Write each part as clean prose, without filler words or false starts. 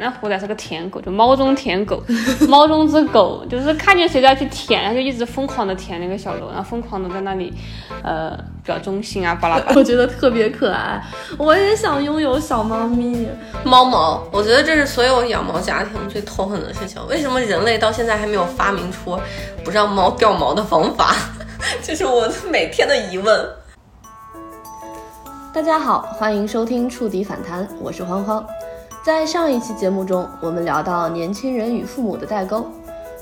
那虎仔是个舔狗，就猫中舔狗，猫中之狗，就是看见谁都要去舔，他就一直疯狂的舔那个小楼，然后疯狂的在那里，表忠心啊，巴拉巴拉。我觉得特别可爱，我也想拥有小猫咪。猫毛，我觉得这是所有养猫家庭最痛恨的事情。为什么人类到现在还没有发明出不让猫掉毛的方法？这是我每天的疑问。大家好，欢迎收听《触底反弹》，我是欢欢。在上一期节目中，我们聊到年轻人与父母的代沟，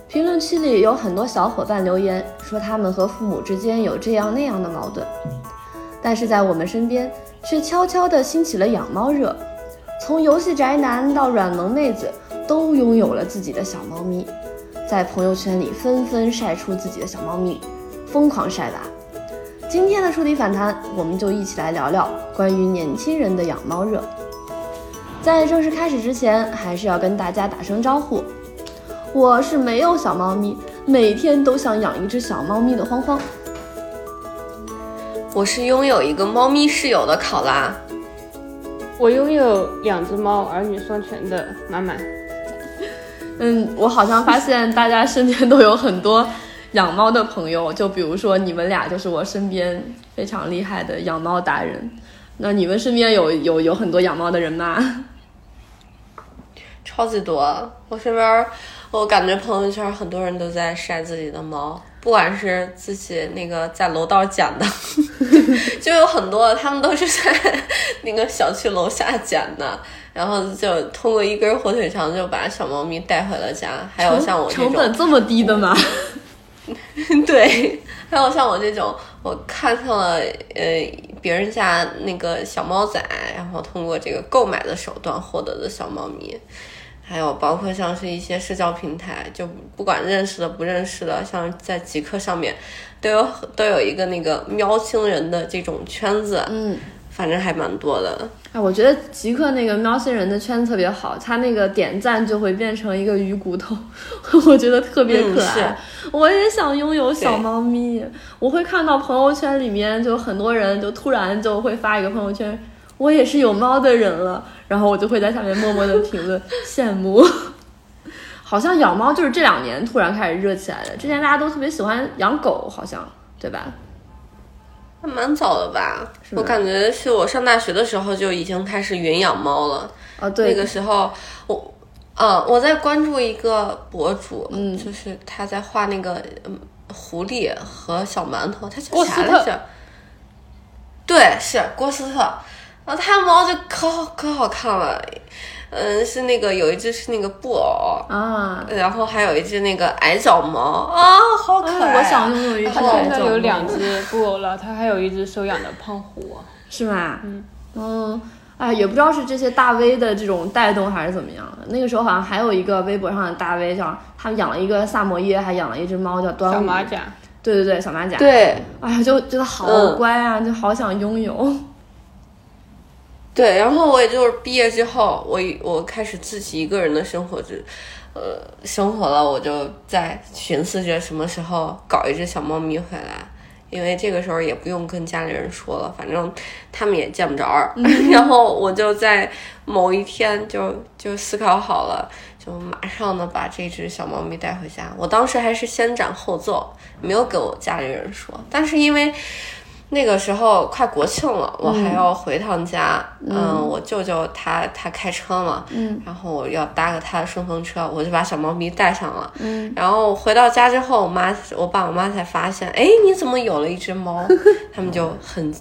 评论区里有很多小伙伴留言说他们和父母之间有这样那样的矛盾，但是在我们身边却悄悄地兴起了养猫热，从游戏宅男到软萌妹子都拥有了自己的小猫咪，在朋友圈里纷纷晒出自己的小猫咪，疯狂晒娃。今天的触底反弹，我们就一起来聊聊关于年轻人的养猫热。在正式开始之前，还是要跟大家打声招呼。我是没有小猫咪，每天都想养一只小猫咪的慌慌。我是拥有一个猫咪室友的考拉。我拥有两只猫，儿女双全的满满。我好像发现大家身边都有很多养猫的朋友，就比如说你们俩就是我身边非常厉害的养猫达人。那你们身边有很多养猫的人吗？超级多，我身边，我感觉朋友圈很多人都在晒自己的猫，不管是自己那个在楼道捡的就有很多他们都是在那个小区楼下捡的，然后就通过一根火腿肠就把小猫咪带回了家。还有像我这种成本这么低的吗？对，还有像我这种，我看上了别人家那个小猫仔，然后通过这个购买的手段获得的小猫咪。还有包括像是一些社交平台，就不管认识的不认识的，像在极客上面都有一个那个喵星人的这种圈子，反正还蛮多的。我觉得极客那个喵星人的圈子特别好，他那个点赞就会变成一个鱼骨头，我觉得特别可爱。我也想拥有小猫咪，我会看到朋友圈里面就很多人就突然就会发一个朋友圈，我也是有猫的人了，然后我就会在下面默默的评论羡慕。好像养猫就是这两年突然开始热起来的，之前大家都特别喜欢养狗，好像对吧？蛮早的吧，我感觉是我上大学的时候就已经开始云养猫了。啊，对，那个时候我在关注一个博主，就是他在画那个狐狸和小馒头，他叫啥来着？对，是郭斯特。然后他的猫就可好看了，是那个有一只是那个布偶啊，然后还有一只那个矮脚猫啊，好可爱！我想拥有一只。他现在有两只布偶了，他还有一只收养的胖虎，是吧？也不知道是这些大 V 的这种带动还是怎么样。那个时候好像还有一个微博上的大 V 叫他们养了一个萨摩耶，还养了一只猫叫端午。小马甲。对，小马甲。对，就觉得好乖啊，就好想拥有。对，然后我也就是毕业之后，我开始自己一个人的生活了，我就在寻思着什么时候搞一只小猫咪回来，因为这个时候也不用跟家里人说了，反正他们也见不着。然后我就在某一天就思考好了，就马上的把这只小猫咪带回家。我当时还是先斩后奏，没有给我家里人说，但是因为那个时候快国庆了，我还要回趟家。我舅舅他开车嘛，然后我要搭个他的顺风车，我就把小猫咪带上了。然后回到家之后，我爸我妈才发现，哎，你怎么有了一只猫？他们就很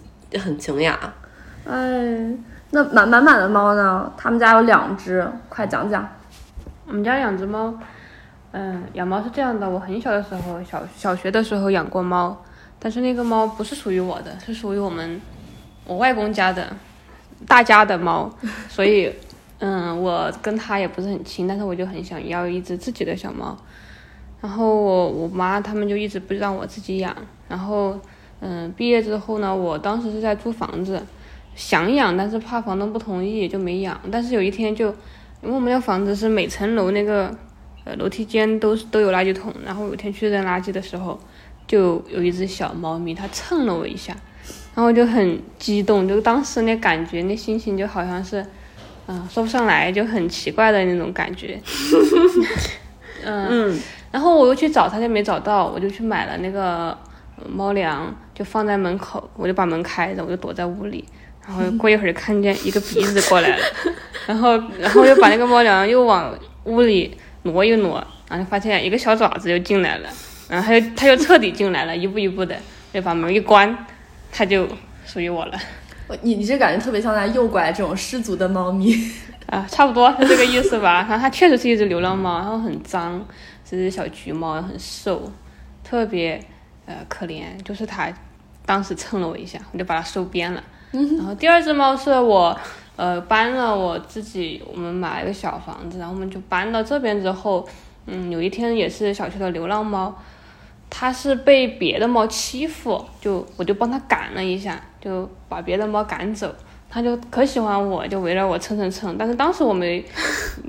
惊讶。那满满的猫呢？他们家有两只，快讲讲。我们家两只猫，养猫是这样的，我很小的时候，小学的时候养过猫。但是那个猫不是属于我的，是属于我外公家的大家的猫，所以我跟他也不是很亲，但是我就很想要一只自己的小猫。然后我妈他们就一直不让我自己养，然后毕业之后呢，我当时是在租房子，想养但是怕房东不同意就没养。但是有一天就因为我们的房子是每层楼那个楼梯间都有垃圾桶，然后有一天去扔垃圾的时候，就有一只小猫咪，它蹭了我一下，然后就很激动，就当时那感觉那心情就好像是说不上来，就很奇怪的那种感觉。然后我又去找他，就没找到，我就去买了那个猫粮，就放在门口，我就把门开着，我就躲在屋里。然后过一会儿就看见一个鼻子过来了，然后又把那个猫粮又往屋里挪一挪，然后就发现一个小爪子又进来了，然后他又彻底进来了，一步一步的就把门一关，他就属于我了。你这感觉特别像在诱拐这种失足的猫咪啊，差不多是这个意思吧。然后它确实是一只流浪猫，然后很脏，是只小橘猫，很瘦，特别可怜。就是它当时蹭了我一下，我就把它收编了。然后第二只猫是我搬了我自己，我们买了一个小房子，然后我们就搬到这边之后，有一天也是小区的流浪猫，它是被别的猫欺负，我就帮它赶了一下，就把别的猫赶走，它就可喜欢我，就围着我蹭，但是当时我没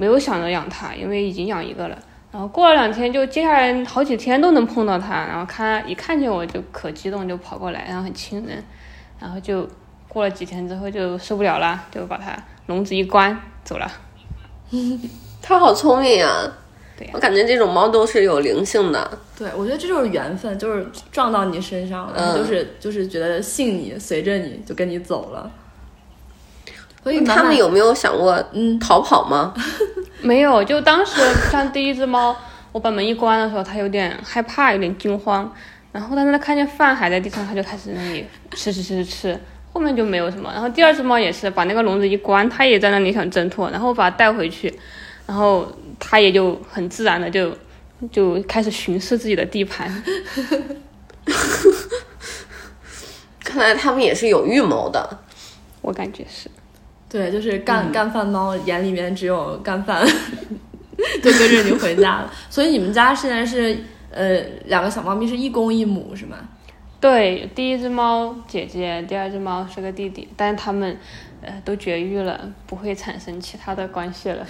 有想着养它，因为已经养一个了。然后过了两天，就接下来好几天都能碰到它，然后一看见我就可激动，就跑过来，然后很亲人，然后就过了几天之后就受不了了，就把它笼子一关走了。它好聪明啊！对啊，我感觉这种猫都是有灵性的。对，我觉得这就是缘分，就是撞到你身上，然后就是觉得信你，随着你就跟你走了。所以他们有没有想过逃跑吗？没有，就当时像第一只猫，我把门一关的时候，它有点害怕，有点惊慌，然后但是它看见饭还在地上，它就开始那里吃。后面就没有什么。然后第二只猫也是把那个笼子一关，它也在那里想挣脱，然后把它带回去，然后它也就很自然的就开始巡视自己的地盘。看来他们也是有预谋的，我感觉是。对，就是干饭猫眼里面只有干饭，就跟着你回家了。所以你们家现在是两个小猫咪是一公一母是吗？对，第一只猫姐姐，第二只猫是个弟弟，但是他们都绝育了，不会产生其他的关系了。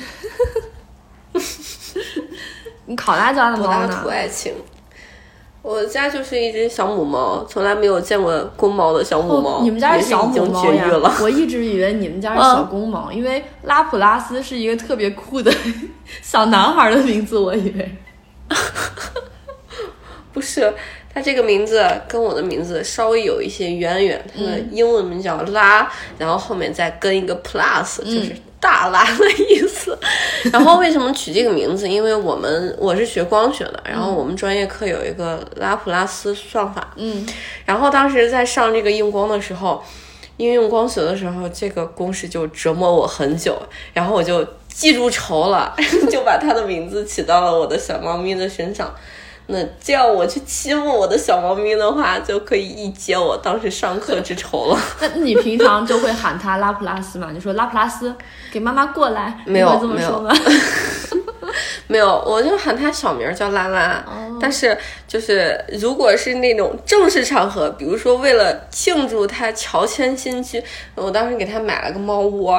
你考拉家的猫呢？多大土爱情！我家就是一只小母猫，从来没有见过公猫的小母猫。你们家是小母猫呀？我一直以为你们家是小公猫，因为拉普拉斯是一个特别酷的小男孩的名字，我以为。不是。它这个名字跟我的名字稍微有一些渊源，它的英文名叫拉，然后后面再跟一个 plus， 就是大拉的意思。然后为什么取这个名字？因为我是学光学的，然后我们专业课有一个拉普拉斯算法，然后当时在上这个硬光的时候，应用光学的时候，这个公式就折磨我很久，然后我就记住愁了，就把它的名字起到了我的小猫咪的身上。那这样我去欺负我的小猫咪的话，就可以一解我当时上课之愁了。那你平常就会喊它拉普拉斯吗？你说拉普拉斯，给妈妈过来，没有这么说吗？没有，我就喊它小名叫拉拉。但是就是如果是那种正式场合，比如说为了庆祝它乔迁新居，我当时给它买了个猫窝，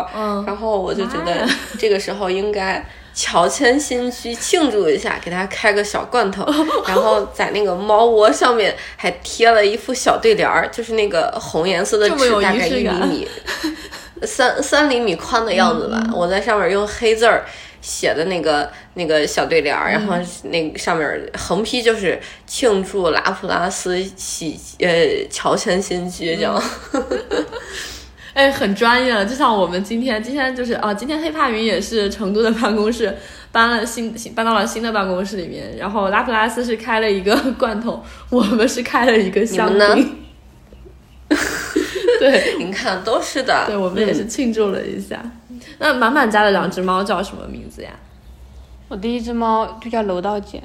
然后我就觉得这个时候应该。乔迁新居庆祝一下，给他开个小罐头，然后在那个猫窝上面还贴了一副小对联儿，就是那个红颜色的纸，大概1厘米，三厘米宽的样子吧。我在上面用黑字儿写的那个小对联儿，然后那个上面横批就是庆祝拉普拉斯乔迁新居这样。哎，很专业了，就像我们今天就是今天黑怕云也是成都的办公室搬到了新的办公室里面，然后拉普拉斯是开了一个罐头，我们是开了一个香槟。对，你看都是的。对，我们也是庆祝了一下。那满满家的两只猫叫什么名字呀？我第一只猫就叫楼道简，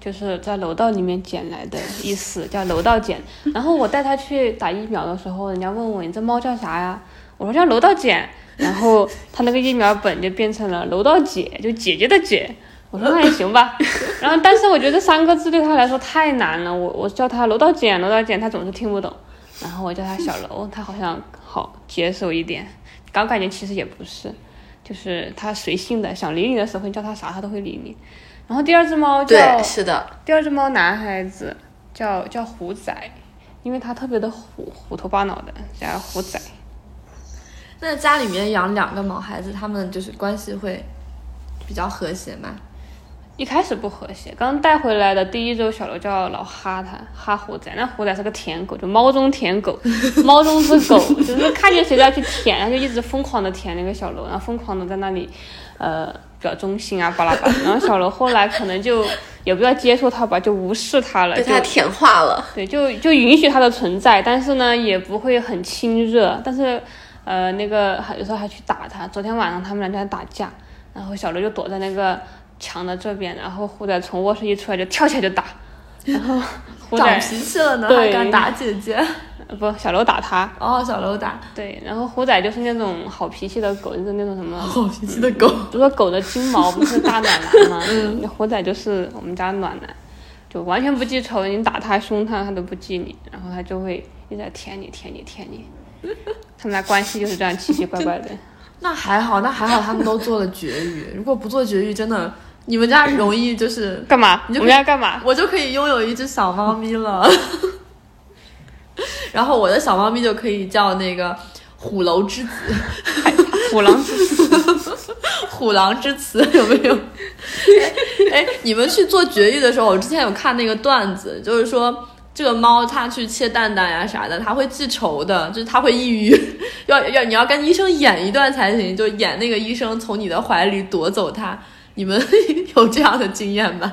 就是在楼道里面捡来的意思，叫楼道捡。然后我带它去打疫苗的时候，人家问我你这猫叫啥呀？我说叫楼道捡。然后它那个疫苗本就变成了楼道姐，就姐姐的姐。我说那也行吧。然后但是我觉得这3个字对它来说太难了，我叫它楼道捡楼道捡，它总是听不懂。然后我叫它小楼，它好像好接受一点。刚感觉其实也不是，就是它随性的，想理你的时候你叫它啥它都会理你。然后第二只猫对，是的，第二只猫男孩子叫虎仔，因为他特别的虎头巴脑的，叫虎仔。那家里面养两个毛孩子，他们就是关系会比较和谐吗？一开始不和谐，刚带回来的第一周，小刘叫老哈他，哈虎仔，那虎仔是个舔狗，就猫中舔狗，猫中之狗，就是看见谁都要去舔，然后就一直疯狂的舔那个小刘，然后疯狂的在那里，表忠心啊，巴拉巴拉。然后小刘后来可能就也不要接受他吧，就无视他了，被他舔化了。对，就允许他的存在，但是呢，也不会很亲热，但是那个有时候还去打他。昨天晚上他们俩就在打架，然后小刘就躲在那个墙的这边，然后虎仔从卧室一出来就跳起来就打，然后虎仔长脾气了呢，还敢打姐姐？不，小刘打他。哦，小刘打。对，然后虎仔就是那种好脾气的狗，就是那种什么好脾气的狗，不是狗的金毛不是大暖男吗？虎仔就是我们家暖男，就完全不记仇，你打他凶他他都不记你，然后他就会一直在舔你，他们俩关系就是这样奇奇怪怪的。那还好，他们都做了绝育。如果不做绝育，真的你们家容易就是干嘛？你就我们家干嘛？我就可以拥有一只小猫咪了。然后我的小猫咪就可以叫那个虎楼之子，虎狼之子，虎狼之词有没有？哎，你们去做绝育的时候，我之前有看那个段子，就是说。这个猫它去切蛋蛋呀啥的，它会记仇的，就是它会抑郁，你要跟医生演一段才行，就演那个医生从你的怀里夺走它。你们有这样的经验吗？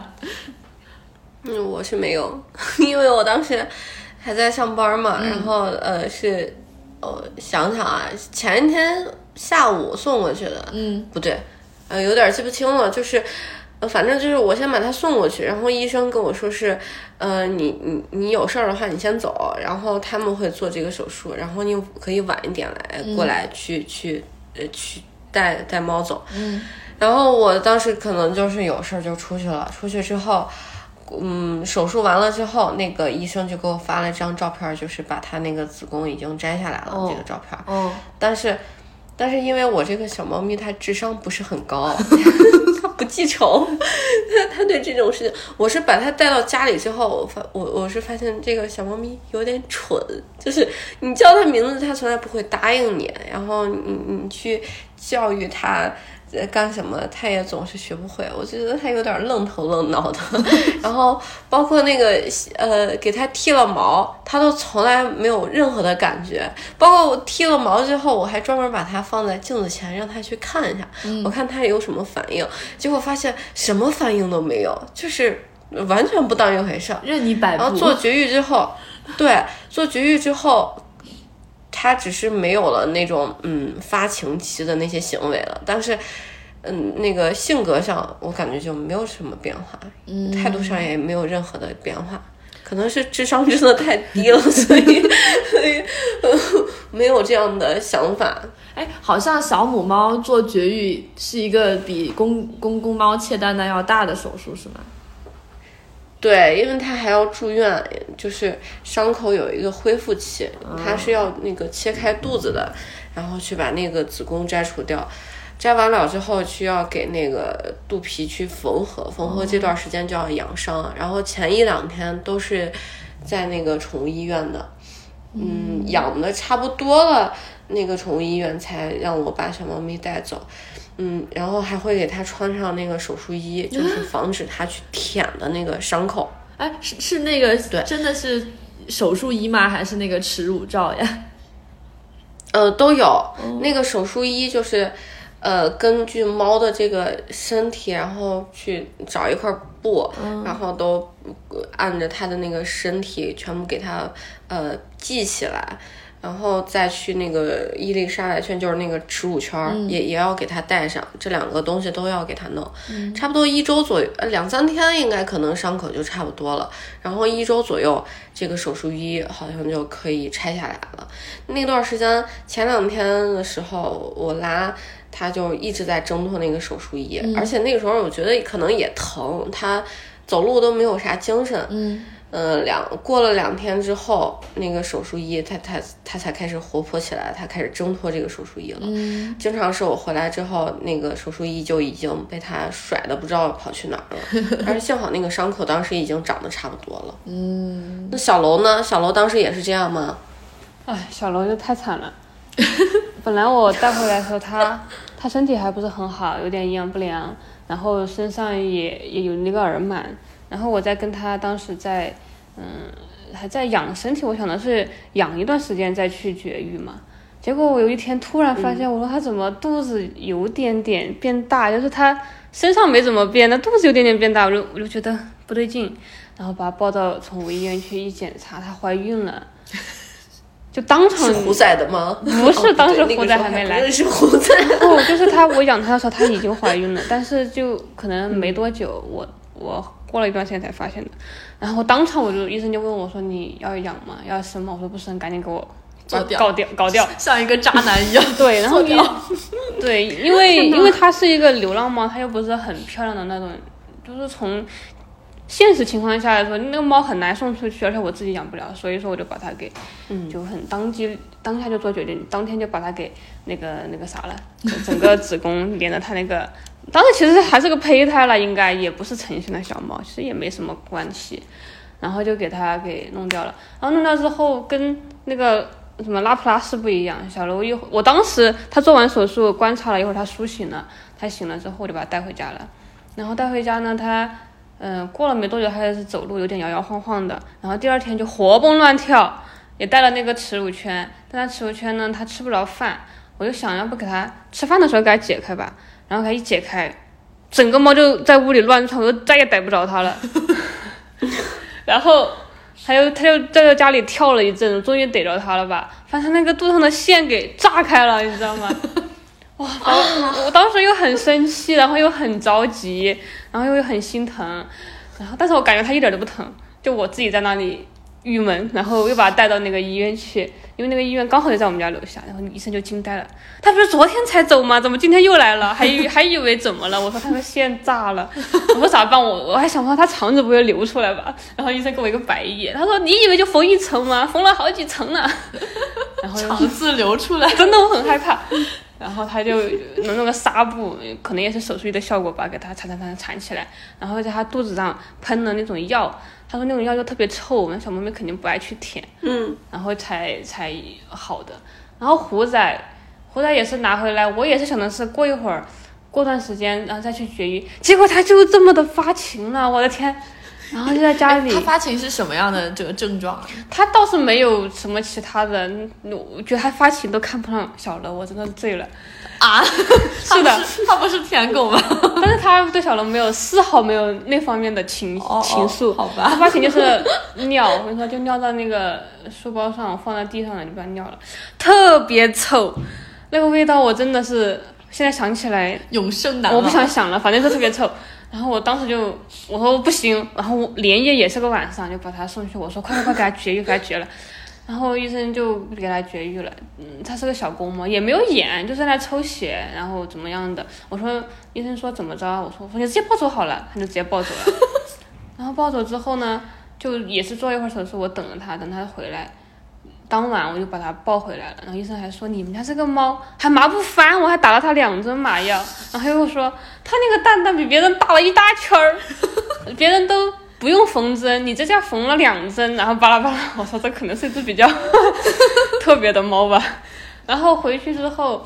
我是没有，因为我当时还在上班嘛，然后想想啊，前天下午送过去的，不对，有点记不清了，就是。反正就是我先把他送过去，然后医生跟我说是，你有事儿的话你先走，然后他们会做这个手术，然后你可以晚一点来过来去带猫走。然后我当时可能就是有事儿就出去了，出去之后，手术完了之后，那个医生就给我发了一张照片，就是把他那个子宫已经摘下来了、这个照片。但是因为我这个小猫咪它智商不是很高，它不记仇，它对这种事情，我是把它带到家里之后，我是发现这个小猫咪有点蠢，就是你叫它名字它从来不会答应你，然后你去教育它干什么它也总是学不会，我觉得它有点愣头愣脑的。然后包括那个给它剃了毛，它都从来没有任何的感觉。包括我剃了毛之后，我还专门把它放在镜子前让它去看一下，我看它有什么反应。结果发现什么反应都没有，就是完全不当一回事，任你摆布。然后做绝育之后。他只是没有了那种发情期的那些行为了，但是那个性格上我感觉就没有什么变化，态度上也没有任何的变化，可能是智商真的太低了，所以没有这样的想法。哎，好像小母猫做绝育是一个比公猫切蛋蛋要大的手术是吗？对，因为他还要住院，就是伤口有一个恢复期，他是要那个切开肚子的，然后去把那个子宫摘除掉，摘完了之后需要给那个肚皮去缝合，这段时间就要养伤，然后前一两天都是在那个宠物医院的，养的差不多了，那个宠物医院才让我把小猫咪带走。然后还会给他穿上那个手术衣，就是防止他去舔的那个伤口。哎，是那个对，真的是手术衣吗？还是那个耻辱罩呀？都有。那个手术衣就是，根据猫的这个身体，然后去找一块布，然后都按着它的那个身体全部给它系起来。然后再去那个伊丽莎白圈，就是那个耻辱圈，也要给它戴上，这两个东西都要给它弄，差不多一周左右，2-3天应该可能伤口就差不多了，然后一周左右这个手术衣好像就可以拆下来了。那段时间前两天的时候，我拉它就一直在挣脱那个手术衣，而且那个时候我觉得可能也疼，它走路都没有啥精神。过了2天之后，那个手术衣它才开始活泼起来，它开始挣脱这个手术衣了。经常是我回来之后，那个手术衣就已经被它甩的不知道跑去哪儿了。但是幸好那个伤口当时已经长得差不多了。那小楼呢？小楼当时也是这样吗？哎，小楼就太惨了。本来我带回来的时候他身体还不是很好，有点营养不良，然后身上也有那个耳螨，然后我在跟他当时在还在养身体，我想的是养一段时间再去绝育嘛。结果我有一天突然发现，我说他怎么肚子有点点变大，就是他身上没怎么变，那肚子有点点变大，我就觉得不对劲，然后把他抱到宠物医院去，一检查她怀孕了，就当场。是虎仔的吗？不是，哦、当时虎仔还没来。那个、是虎仔。不，就是他，我养他的时候他已经怀孕了，但是就可能没多久，我过了一段时间才发现的。然后当场医生就问我说：“你要养吗？要生吗？”我说：“不生，赶紧给我。”搞掉，像一个渣男一样。对，然后对，因为它是一个流浪猫，它又不是很漂亮的那种，就是从现实情况下来说，那个猫很难送出去，而且我自己养不了，所以说我就把它给，就很当下就做决定，当天就把它给那个啥了，整个子宫连着它那个，当时其实还是个胚胎了，应该也不是成型的小猫，其实也没什么关系，然后就给它给弄掉了，然后弄掉之后跟那个。什么拉普拉斯不一样，小楼一会我当时他做完手术观察了一会儿，他苏醒了，他醒了之后我就把他带回家了，然后带回家呢，他过了没多久他还是走路有点摇摇晃晃的，然后第二天就活蹦乱跳，也带了那个耻辱圈，但他耻辱圈呢他吃不着饭，我就想要不给他吃饭的时候给他解开吧，然后他一解开，整个猫就在屋里乱窜，我就再也逮不着他了，然后。他又在家里跳了一阵，终于逮着他了吧？把他那个肚上的线给炸开了，你知道吗？哇！我当时又很生气，然后又很着急，然后又很心疼，然后但是我感觉他一点都不疼，就我自己在那里郁闷，然后又把他带到那个医院去，因为那个医院刚好就在我们家楼下，然后医生就惊呆了，他不是昨天才走吗？怎么今天又来了？还以为怎么了？我说他的线炸了，我说咋办？我还想说他肠子不会流出来吧？然后医生给我一个白眼，他说你以为就缝一层吗？缝了好几层呢。然后肠子流出来，真的我很害怕。然后他就弄个纱布，可能也是手术的效果吧，给他缠起来，然后在他肚子上喷了那种药。他说那种药就特别臭，我们小妹妹肯定不爱去舔，然后才好的。然后虎仔也是拿回来，我也是想的是过一会儿，过段时间然后再去绝育，结果他就这么的发情了，我的天！然后就在家里。他发情是什么样的这个症状？他倒是没有什么其他的，我觉得他发情都看不上小楼，我真的醉了啊！是的，他不是舔狗吗？但是他对小楼没有丝毫没有那方面的情愫，好吧？他发情就是尿，我跟你说，就尿到那个书包上，放在地上了，就不要尿了，特别臭，那个味道我真的是现在想起来永生难忘。我不想想了，反正就特别臭。然后我当时就我说不行，然后连夜也是个晚上就把他送去，我说快给他绝育，给他绝了，然后医生就给他绝育了。他是个小公猫，也没有眼，就在那抽血，然后怎么样的。我说医生说怎么着，我说你直接抱走好了，他就直接抱走了。然后抱走之后呢，就也是做一会儿手术，我等着他，等他回来。当晚我就把它抱回来了，然后医生还说你们家这个猫还麻不翻，我还打了它2针麻药，然后又说它那个蛋蛋比别人大了一大圈儿，别人都不用缝针，你这家缝了2针，然后巴拉巴拉。我说这可能是一只比较特别的猫吧。然后回去之后，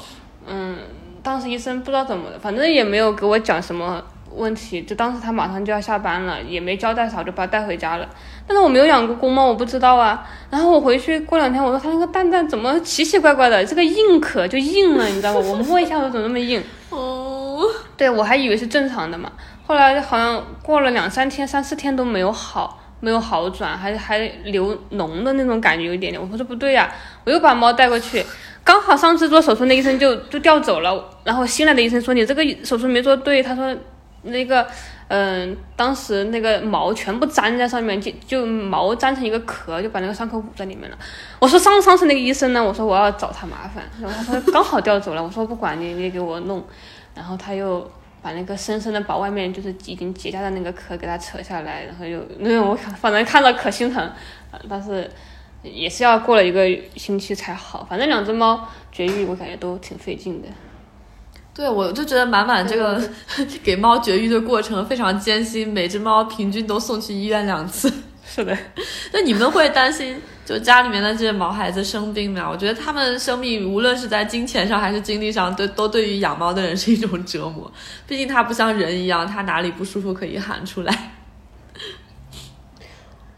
当时医生不知道怎么的，反正也没有给我讲什么问题，就当时他马上就要下班了，也没交代啥，就把他带回家了。但是我没有养过公猫，我不知道啊。然后我回去过2天，我说他那个蛋蛋怎么奇奇怪怪的，这个硬壳就硬了，你知道吗？我摸一下，我怎么那么硬？哦，对，我还以为是正常的嘛。后来好像过了2-3天、3-4天都没有好转，还流脓的那种感觉有一点点。我说这不对呀，我又把猫带过去。刚好上次做手术那医生就调走了，然后新来的医生说你这个手术没做对，他说。那个，当时那个毛全部粘在上面，就毛粘成一个壳，就把那个伤口捂在里面了。我说上次那个医生呢？我说我要找他麻烦，然后他说刚好调走了。我说不管你给我弄，然后他又把那个深深的把外面就是已经结痂的那个壳给它扯下来，然后又我反正看着可心疼，但是也是要过了1个星期才好。反正2只猫绝育，我感觉都挺费劲的。对，我就觉得满这个给猫绝育的过程非常艰辛，每只猫平均都送去医院2次。是的。那你们会担心就家里面的这些毛孩子生病吗？我觉得他们生病无论是在金钱上还是精力上都对于养猫的人是一种折磨，毕竟他不像人一样，他哪里不舒服可以喊出来。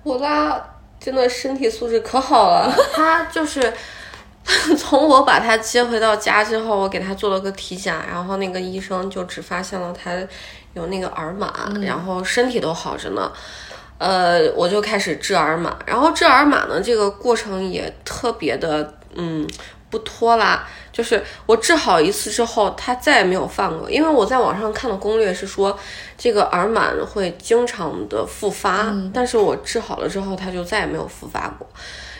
我拉真的身体素质可好了，他就是从我把他接回到家之后，我给他做了个体检，然后那个医生就只发现了他有那个耳螨，然后身体都好着呢。我就开始治耳螨，然后治耳螨呢，这个过程也特别的不拖拉，就是我治好一次之后，他再也没有犯过。因为我在网上看的攻略是说，这个耳螨会经常的复发，但是我治好了之后，他就再也没有复发过。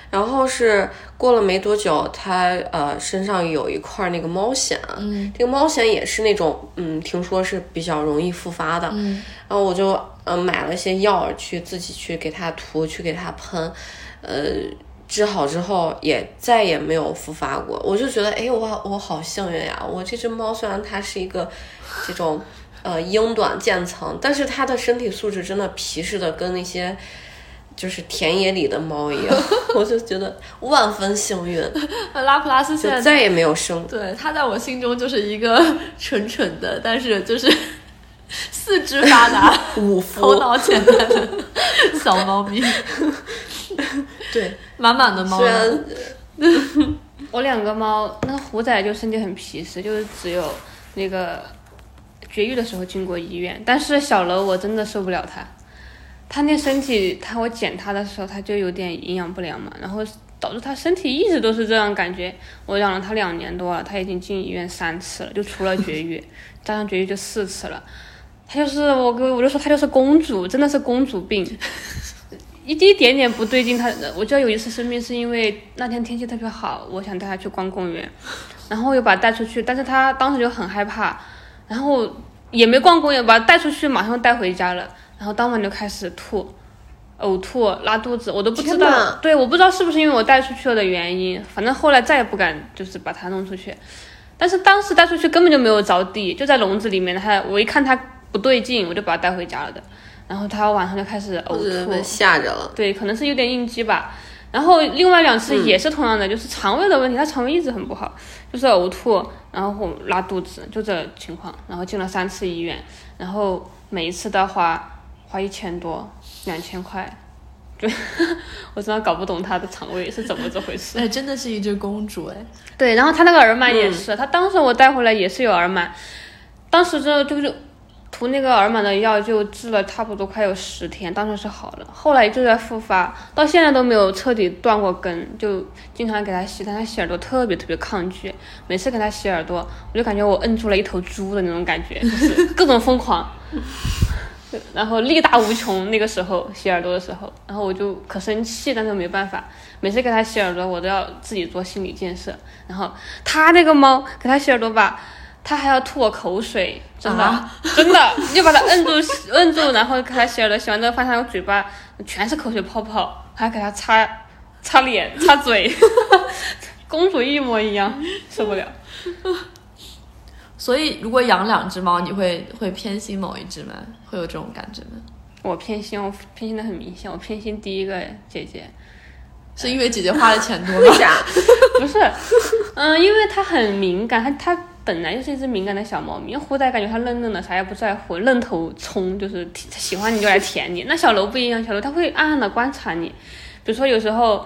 然后是过了没多久，他身上有一块那个猫藓，这个猫藓也是那种听说是比较容易复发的，然后我就买了些药去自己去给他涂，去给他喷，治好之后也再也没有复发过。我就觉得我好幸运呀，我这只猫虽然它是一个这种英短渐层，但是它的身体素质真的皮实的跟那些就是田野里的猫一样，我就觉得万分幸运。拉普拉斯现在再也没有生，对，它在我心中就是一个蠢蠢的，但是就是四肢发达、头脑简单的小猫咪。对，满满的猫。我两个猫，那个虎仔就身体很皮实，就是只有那个绝育的时候经过医院，但是小楼我真的受不了它。他那身体，我剪他的时候，他就有点营养不良嘛，然后导致他身体一直都是这样感觉。我养了他2年多了，他已经进医院3次了，就除了绝育，加上绝育就4次了。他就是我就说他就是公主，真的是公主病，一点点不对劲。我记得有一次生病是因为那天天气特别好，我想带他去逛公园，然后又把他带出去，但是他当时就很害怕，然后也没逛公园，把他带出去，马上带回家了。然后当晚就开始吐、呕吐、拉肚子，我都不知道，对，我不知道是不是因为我带出去了的原因，反正后来再也不敢就是把它弄出去。但是当时带出去根本就没有着地，就在笼子里面，我一看它不对劲，我就把它带回家了的。然后它晚上就开始呕吐，吓着了，对，可能是有点应激吧。然后另外2次也是同样的，就是肠胃的问题，它肠胃一直很不好，就是呕吐，然后拉肚子，就这情况。然后进了3次医院，然后每一次都花1000多、2000块，对，我真的搞不懂他的肠胃是怎么这回事。哎，真的是一只公主哎。对，然后他那个耳螨也是，他当时我带回来也是有耳螨，当时就是涂那个耳螨的药就治了差不多快有10天，当时是好了，后来就在复发，到现在都没有彻底断过根，就经常给他洗，但他洗耳朵特别特别抗拒，每次给他洗耳朵，我就感觉我摁住了一头猪的那种感觉，就是各种疯狂。然后力大无穷，那个时候洗耳朵的时候，然后我就可生气，但是没办法，每次给他洗耳朵我都要自己做心理建设。然后他那个猫给他洗耳朵吧，他还要吐我口水，真的、真的，你就把他摁住，然后给他洗耳朵，洗完之后发现他嘴巴全是口水泡泡，还给他擦脸擦嘴。公主一模一样，受不了。所以如果养2只猫，你会偏心某一只吗？会有这种感觉吗？我偏心的很明显，我偏心第一个姐姐，是因为姐姐花的钱多吗？不是，因为她很敏感，她本来就是一只敏感的小猫咪。虎仔感觉她愣愣的，啥也不在乎，愣头冲，就是喜欢你就来舔你。那小楼不一样，小楼她会暗暗的观察你，比如说有时候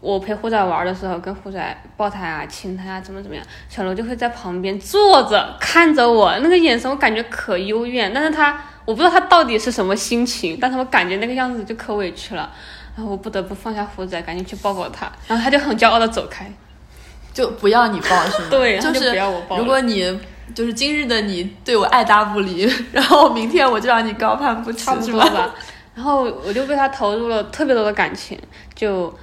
我陪虎仔玩的时候，跟虎仔抱他呀、亲他呀，怎么样，小楼就会在旁边坐着看着我，那个眼神我感觉可幽怨，但是我不知道他到底是什么心情，但是我感觉那个样子就可委屈了，然后我不得不放下虎仔，赶紧去抱抱他，然后他就很骄傲的走开，就不要你抱是吗？对，就是不要我抱。如果你就是今日的你对我爱答不理，然后明天我就让你高攀不起，差不多吧。然后我就被他投入了特别多的感情，就。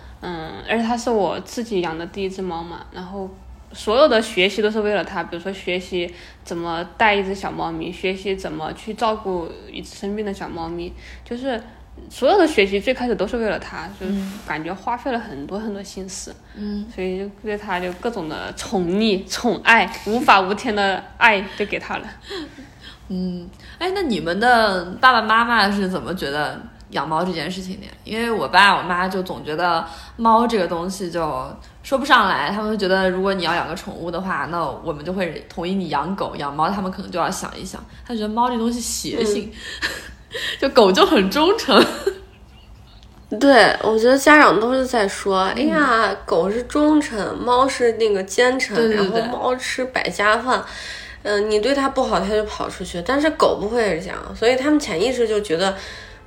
而且它是我自己养的第一只猫嘛，然后所有的学习都是为了它，比如说学习怎么带一只小猫咪，学习怎么去照顾一只生病的小猫咪，就是所有的学习最开始都是为了它，就感觉花费了很多很多心思，所以就对它就各种的宠溺、宠爱，无法无天的爱就给它了。那你们的爸爸妈妈是怎么觉得养猫这件事情的，因为我爸我妈就总觉得猫这个东西就说不上来，他们觉得如果你要养个宠物的话，那我们就会同意你养狗，养猫他们可能就要想一想，他觉得猫这东西邪性、就狗就很忠诚。对，我觉得家长都是在说，哎呀，狗是忠诚，猫是那个奸臣，对对对，然后猫吃百家饭，你对它不好，它就跑出去。但是狗不会这样，所以他们潜意识就觉得，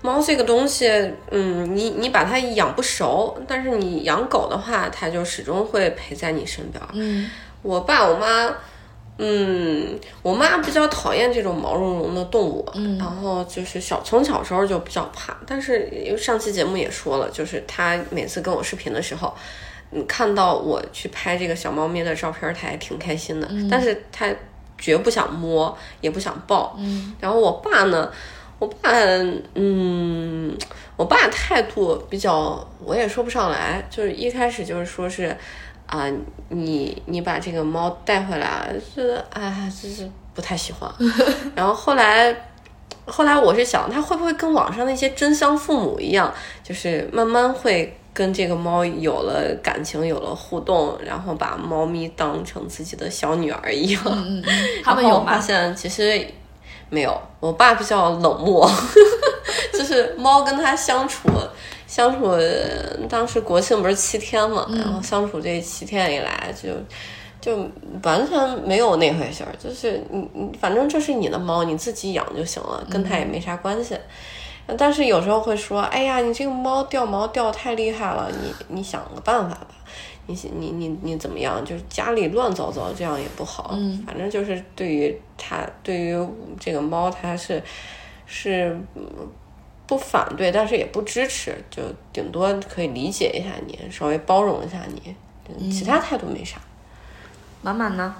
猫这个东西，你把它养不熟，但是你养狗的话，它就始终会陪在你身边。嗯，我爸我妈。我妈比较讨厌这种毛茸茸的动物，然后就是从小时候就比较怕，但是因为上期节目也说了，就是她每次跟我视频的时候，你看到我去拍这个小猫咪的照片，她还挺开心的，但是她绝不想摸，也不想抱。然后我爸呢，我爸态度比较，我也说不上来，就是一开始就是说是。啊，你把这个猫带回来，就是不太喜欢。然后后来我是想，它会不会跟网上那些真香父母一样，就是慢慢会跟这个猫有了感情，有了互动，然后把猫咪当成自己的小女儿一样。他们有发现其实没有，我爸比较冷漠，就是猫跟他相处，当时国庆不是7天嘛，然后相处这7天以来就完全没有那回事儿，就是你反正这是你的猫，你自己养就行了，跟它也没啥关系。但是有时候会说，哎呀，你这个猫掉毛掉太厉害了，你想个办法吧，你怎么样？就是家里乱糟糟，这样也不好。反正就是对于这个猫，它是。不反对，但是也不支持，就顶多可以理解一下你，稍微包容一下你，其他态度没啥。满满呢？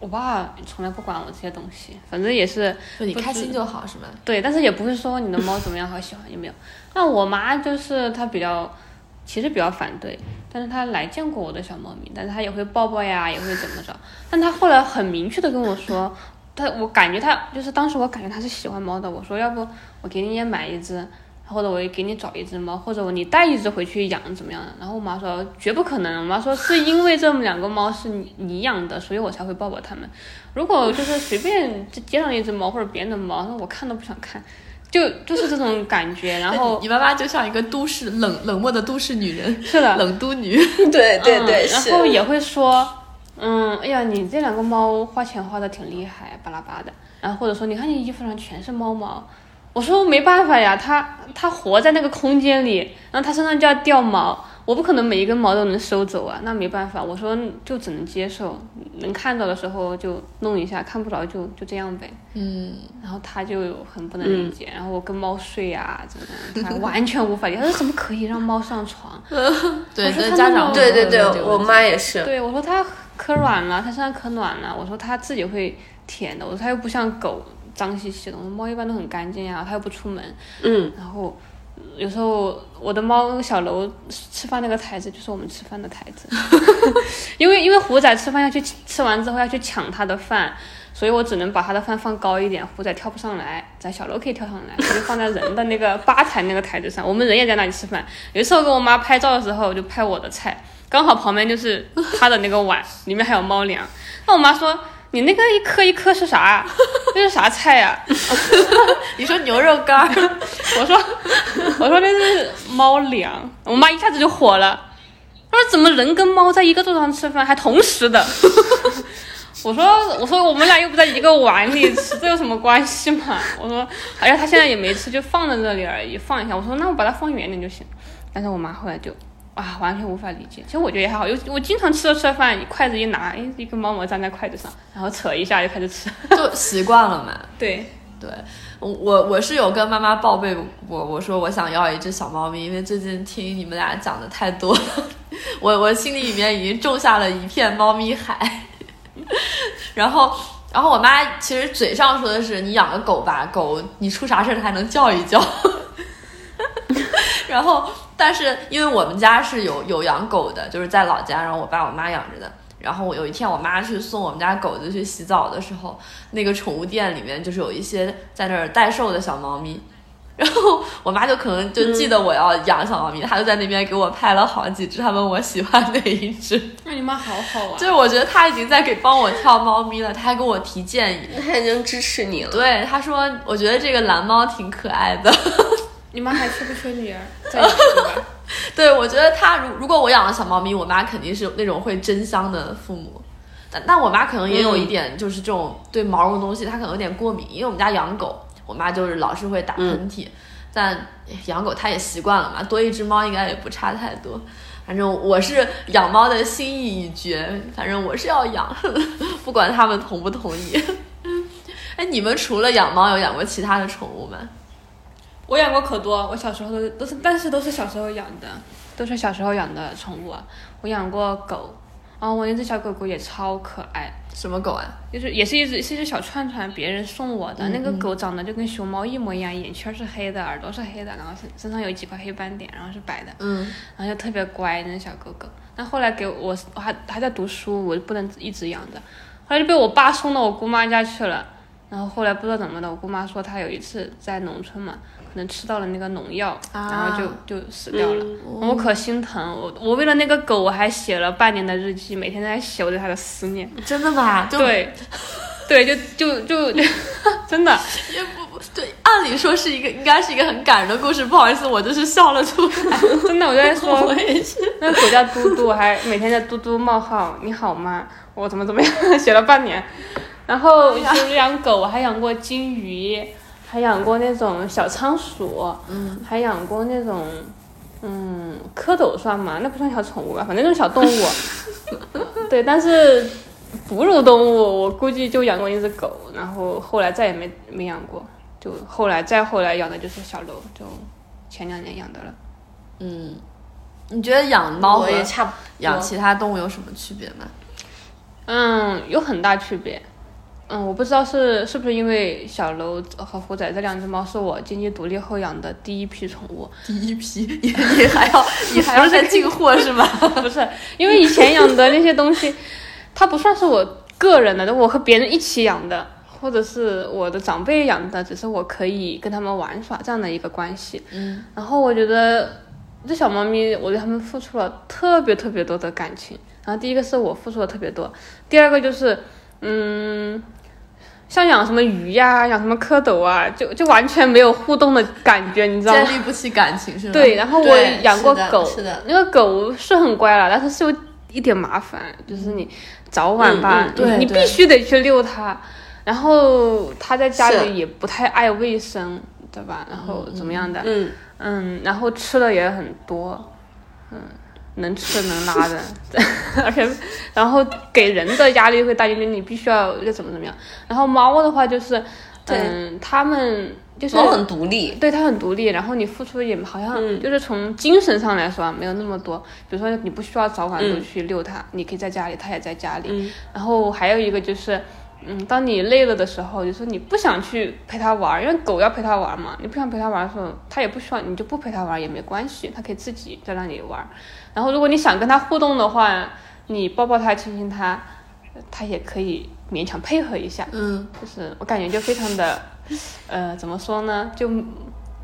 我爸从来不管我这些东西，反正也是你开心就好，是吗？对，但是也不会说你的猫怎么样，好喜欢也没有。那我妈就是她其实比较反对，但是她来见过我的小猫咪，但是她也会抱抱呀，也会怎么着，但她后来很明确的跟我说。我感觉他就是当时我感觉他是喜欢猫的，我说要不我给你也买一只，或者我也给你找一只猫，或者你带一只回去养怎么样的？然后我妈说绝不可能，我妈说是因为这两个猫是你养的，所以我才会抱抱它们。如果就是随便接上一只猫或者别人的猫，那我看都不想看，就是这种感觉。然后你妈妈就像一个都市冷漠的都市女人，是的，冷都女，对对对。然后也会说。哎呀，你这两个猫花钱花的挺厉害，巴拉巴拉的。然后或者说，你看你衣服上全是猫毛。我说没办法呀，它活在那个空间里，然后它身上就要掉毛，我不可能每一根毛都能收走啊，那没办法。我说就只能接受，能看到的时候就弄一下，看不着就这样呗。然后它就很不能理解，然后我跟猫睡啊，怎么样，它完全无法理解，它怎么可以让猫上床？对，家长对对对，我妈也是。对，我说它。可软了，它身上可暖了。我说它自己会舔的。我说它又不像狗脏兮兮的，我说猫一般都很干净呀，它又不出门。然后有时候我的猫小楼吃饭那个台子就是我们吃饭的台子，因为虎仔吃饭要去吃完之后要去抢它的饭，所以我只能把它的饭放高一点，虎仔跳不上来，在小楼可以跳上来，就放在人的那个吧台那个台子上，我们人也在那里吃饭。有一次我跟我妈拍照的时候，我就拍我的菜。刚好旁边就是他的那个碗，里面还有猫粮。那我妈说：“你那个一颗一颗是啥？那是啥菜呀？”你说牛肉干儿，我说那是猫粮。我妈一下子就火了，她说：“怎么人跟猫在一个桌上吃饭，还同时的？”我说我们俩又不在一个碗里吃，这有什么关系嘛？我说，而且他现在也没吃，就放在这里而已，放一下。我说那我把它放远点就行。但是我妈后来就。啊，完全无法理解。其实我觉得也还好，我经常吃着吃饭，筷子一拿，一个猫毛粘在筷子上，然后扯一下就开始吃，就习惯了嘛。对对，我是有跟妈妈报备，我说我想要一只小猫咪，因为最近听你们俩讲的太多了，我心里面已经种下了一片猫咪海。然后我妈其实嘴上说的是你养个狗吧，狗你出啥事它还能叫一叫。然后。但是因为我们家是有养狗的，就是在老家，然后我爸我妈养着的。然后我有一天我妈去送我们家狗子去洗澡的时候，那个宠物店里面就是有一些在那儿代售的小猫咪，然后我妈就可能就记得我要养小猫咪，她就在那边给我拍了好几只，她问我喜欢哪一只。那你妈好好啊！就是我觉得她已经在给帮我挑猫咪了，她还给我提建议，她已经支持你了。对，她说我觉得这个蓝猫挺可爱的。你妈还缺不缺女儿？再一个吧。对，我觉得她如果我养了小猫咪，我妈肯定是那种会争相的父母。但我妈可能也有一点就是这种对毛绒东西她可能有点过敏，因为我们家养狗。我妈就是老是会打喷嚏，但养狗她也习惯了嘛，多一只猫应该也不差太多。反正我是养猫的心意已决，反正我是要养，不管他们同不同意。哎，你们除了养猫有养过其他的宠物吗？我养过可多，我小时候都是，但是都是小时候养的宠物啊。我养过狗，我那只小狗狗也超可爱。什么狗啊？就是也是一只小串串，别人送我的。那个狗长得就跟熊猫一模一样，眼圈是黑的，耳朵是黑的，然后身上有几块黑斑点，然后是白的。然后就特别乖那只小狗狗。但后来给我还在读书，我就不能一直养着，后来就被我爸送到我姑妈家去了。然后后来不知道怎么的，我姑妈说她有一次在农村嘛，可能吃到了那个农药，然后就死掉了。我可心疼，我为了那个狗我还写了半年的日记，每天在写我对它的思念。真的吗？对，就真的也不对。按理说应该是一个很感人的故事，不好意思，我就是笑了出来。真的，我在说，我也是。那狗叫嘟嘟，我还每天在嘟嘟：你好吗？我怎么样，写了半年。然后就养狗，我还养过金鱼，还养过那种小仓鼠，还养过那种，蝌蚪算吗？那不算小宠物吧，反正就是小动物。对，但是哺乳动物我估计就养过一只狗，然后后来再也没养过，就后来养的就是小楼，就前2年养的了。你觉得养猫和养其他动物有什么区别吗？有很大区别。我不知道是不是因为小楼和虎仔这2只猫是我经济独立后养的第一批宠物。第一批，你还要再进货是吧？不是，因为以前养的那些东西，它不算是我个人的，我和别人一起养的，或者是我的长辈养的，只是我可以跟他们玩耍这样的一个关系。然后我觉得这小猫咪，我对他们付出了特别特别多的感情。然后第一个是我付出了特别多，第二个就是像养什么鱼呀，养什么蝌蚪啊，就完全没有互动的感觉，你知道吗？建立不起感情是吧？对，然后我养过狗，是的，那个狗是很乖了，但是是有一点麻烦，就是你早晚吧，你必须得去遛它，然后它在家里也不太爱卫生，对吧？然后怎么样的？然后吃的也很多，能吃能拉的，而且然后给人的压力会大一点，你必须要怎么样。然后猫的话就是，它们就是猫很独立，对，它很独立。然后你付出也好像就是从精神上来说没有那么多。比如说你不需要早晚都去遛它，你可以在家里，它也在家里。然后还有一个就是，当你累了的时候，就是你不想去陪它玩，因为狗要陪它玩嘛，你不想陪它玩的时候，它也不需要，你就不陪它玩也没关系，它可以自己在那里玩。然后如果你想跟他互动的话，你抱抱他亲亲他，他也可以勉强配合一下。就是我感觉就非常的怎么说呢，就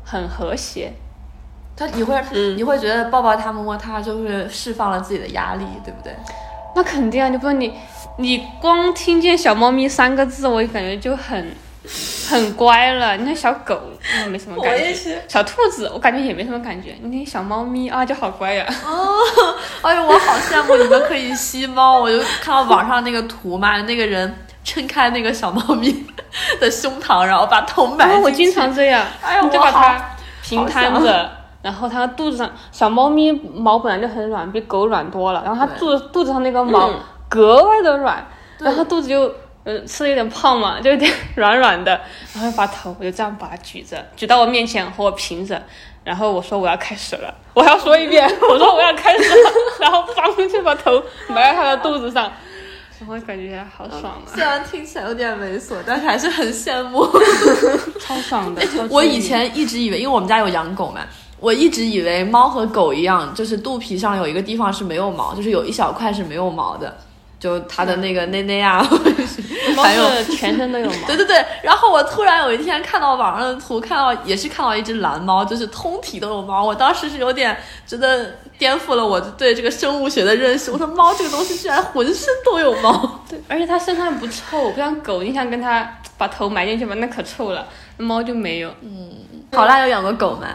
很和谐。你会觉得抱抱他摸摸他就是释放了自己的压力，对不对？那肯定啊，你不然你光听见小猫咪3个字我感觉就很乖了。你看小狗没什么感觉，小兔子我感觉也没什么感觉，你看小猫咪就好乖呀。哎呦，我好羡慕你们可以吸猫。我就看到网上那个图嘛，那个人撑开那个小猫咪的胸膛，然后把头埋进去。我经常这样，你就把它平摊着，然后它肚子上，小猫咪毛本来就很软，比狗软多了，然后它肚子上那个毛格外的软，然后肚子就吃的有点胖嘛，就有点软软的，然后把头我就这样把它举到我面前和我平着，然后我说我要开始了，我还要说一遍，我说我要开始了，然后放出去把头埋在它的肚子上，然后感觉好爽啊！虽然听起来有点猥琐，但是还是很羡慕，超爽的。我以前一直以为，因为我们家有养狗嘛，我一直以为猫和狗一样，就是肚皮上有一个地方是没有毛，就是有一小块是没有毛的。就他的那个内内啊，还有全身都有毛。对对对，然后我突然有一天看到网上的图，看到一只蓝猫，就是通体都有毛。我当时是有点觉得颠覆了我对这个生物学的认识。我说猫这个东西居然浑身都有毛，对，而且它身上不臭，不像狗，你想跟它把头埋进去吧，那可臭了。猫就没有。嗯，好啦，有养过狗吗？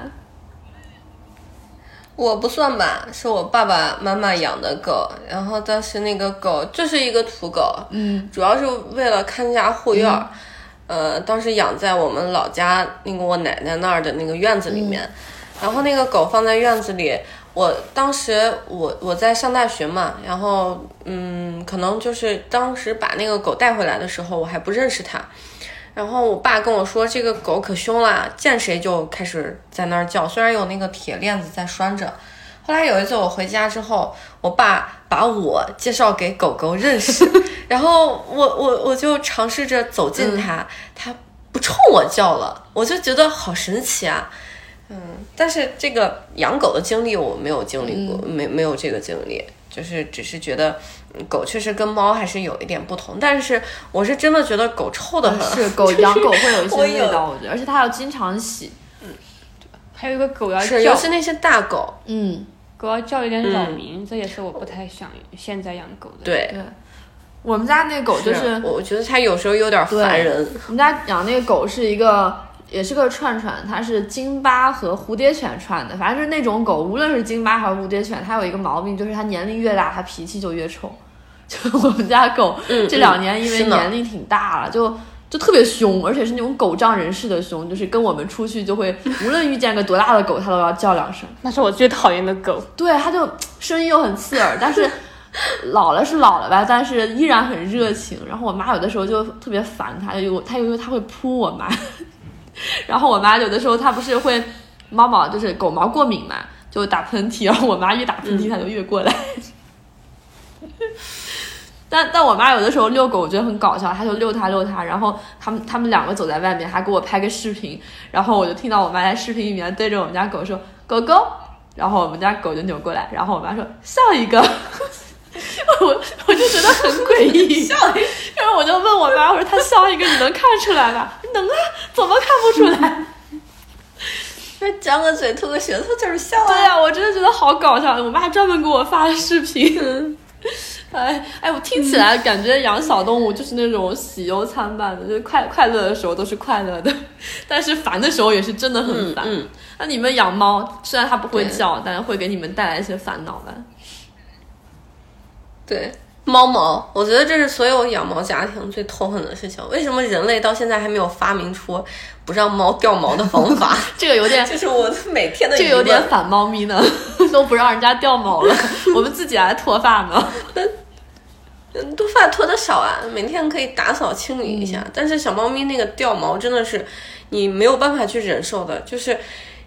我不算吧，是我爸爸妈妈养的狗，然后当时那个狗就是一个土狗，嗯，主要是为了看家护院，当时养在我们老家那个我奶奶那儿的那个院子里面，然后那个狗放在院子里，我当时我在上大学嘛，然后可能就是当时把那个狗带回来的时候，我还不认识它。然后我爸跟我说这个狗可凶了，见谁就开始在那儿叫，虽然有那个铁链子在拴着。后来有一次我回家之后，我爸把我介绍给狗狗认识，然后我就尝试着走近它，它不冲我叫了，我就觉得好神奇啊。但是这个养狗的经历我没有经历过，没有这个经历，就是只是觉得狗确实跟猫还是有一点不同，但是我是真的觉得狗臭得很。是狗养狗会有一些味道，我觉得，而且它要经常洗。还有一个狗要叫，尤其那些大狗，狗要叫有点扰民，这也是我不太想现在养狗的。对，我们家那狗就是，我觉得它有时候有点烦人。我们家养那个狗是一个。也是个串串，它是京巴和蝴蝶犬串的，反正就是那种狗，无论是京巴还是蝴蝶犬，它有一个毛病，就是它年龄越大，它脾气就越臭。就我们家狗这2年因为年龄挺大了，就特别凶，而且是那种狗仗人势的凶，就是跟我们出去就会，无论遇见个多大的狗，它都要叫两声。那是我最讨厌的狗。对，它就声音又很刺耳，但是。老了是老了吧，但是依然很热情。然后我妈有的时候就特别烦它，它会扑我妈。然后我妈有的时候她不是会猫毛就是狗毛过敏嘛，就打喷嚏，然后我妈越打喷嚏她就越过来。但我妈有的时候遛狗我觉得很搞笑，她就遛它，然后他们两个走在外面，还给我拍个视频，然后我就听到我妈在视频里面对着我们家狗说狗狗，然后我们家狗就扭过来，然后我妈说笑一个。我就觉得很诡异，笑，然后我就问我妈，我说他笑一个你能看出来吗？能啊，怎么看不出来？那张个嘴吐个舌头就是笑啊。对呀，我真的觉得好搞笑，我妈专门给我发了视频。哎，我听起来感觉养小动物就是那种喜忧参半的，就是快乐的时候都是快乐的，但是烦的时候也是真的很烦。那你们养猫，虽然它不会叫，但是会给你们带来一些烦恼吧？对，猫毛，我觉得这是所有养猫家庭最痛恨的事情。为什么人类到现在还没有发明出不让猫掉毛的方法？这个有点，这是我每天的疑问。这个有点反猫咪呢，都不让人家掉毛了，我们自己来脱发呢。脱发脱的少啊，每天可以打扫清理一下。但是小猫咪那个掉毛真的是你没有办法去忍受的，就是